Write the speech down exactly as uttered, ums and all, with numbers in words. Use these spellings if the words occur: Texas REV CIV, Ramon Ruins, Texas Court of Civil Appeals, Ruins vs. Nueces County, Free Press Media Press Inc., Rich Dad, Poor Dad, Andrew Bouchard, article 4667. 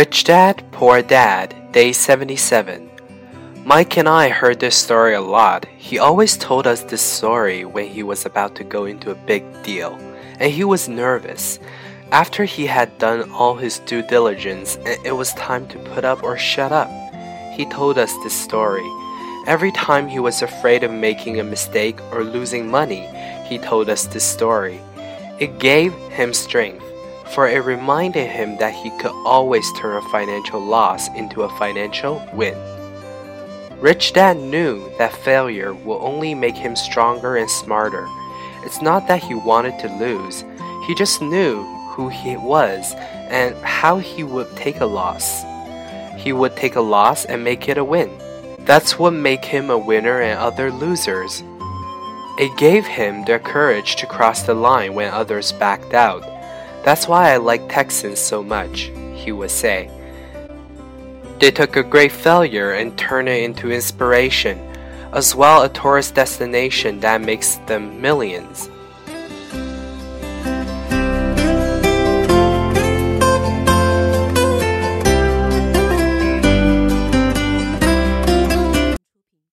Rich Dad, Poor Dad, Day seventy-seven. Mike and I heard this story a lot. He always told us this story when he was about to go into a big deal, and he was nervous. After he had done all his due diligence and it was time to put up or shut up, he told us this story. Every time he was afraid of making a mistake or losing money, he told us this story. It gave him strength.For it reminded him that he could always turn a financial loss into a financial win. Rich Dad knew that failure will only make him stronger and smarter. It's not that he wanted to lose, he just knew who he was and how he would take a loss. He would take a loss and make it a win. That's what made him a winner and other losers. It gave him the courage to cross the line when others backed out.That's why I like Texans so much, he would say. They took a great failure and turned it into inspiration, as well as a tourist destination that makes them millions.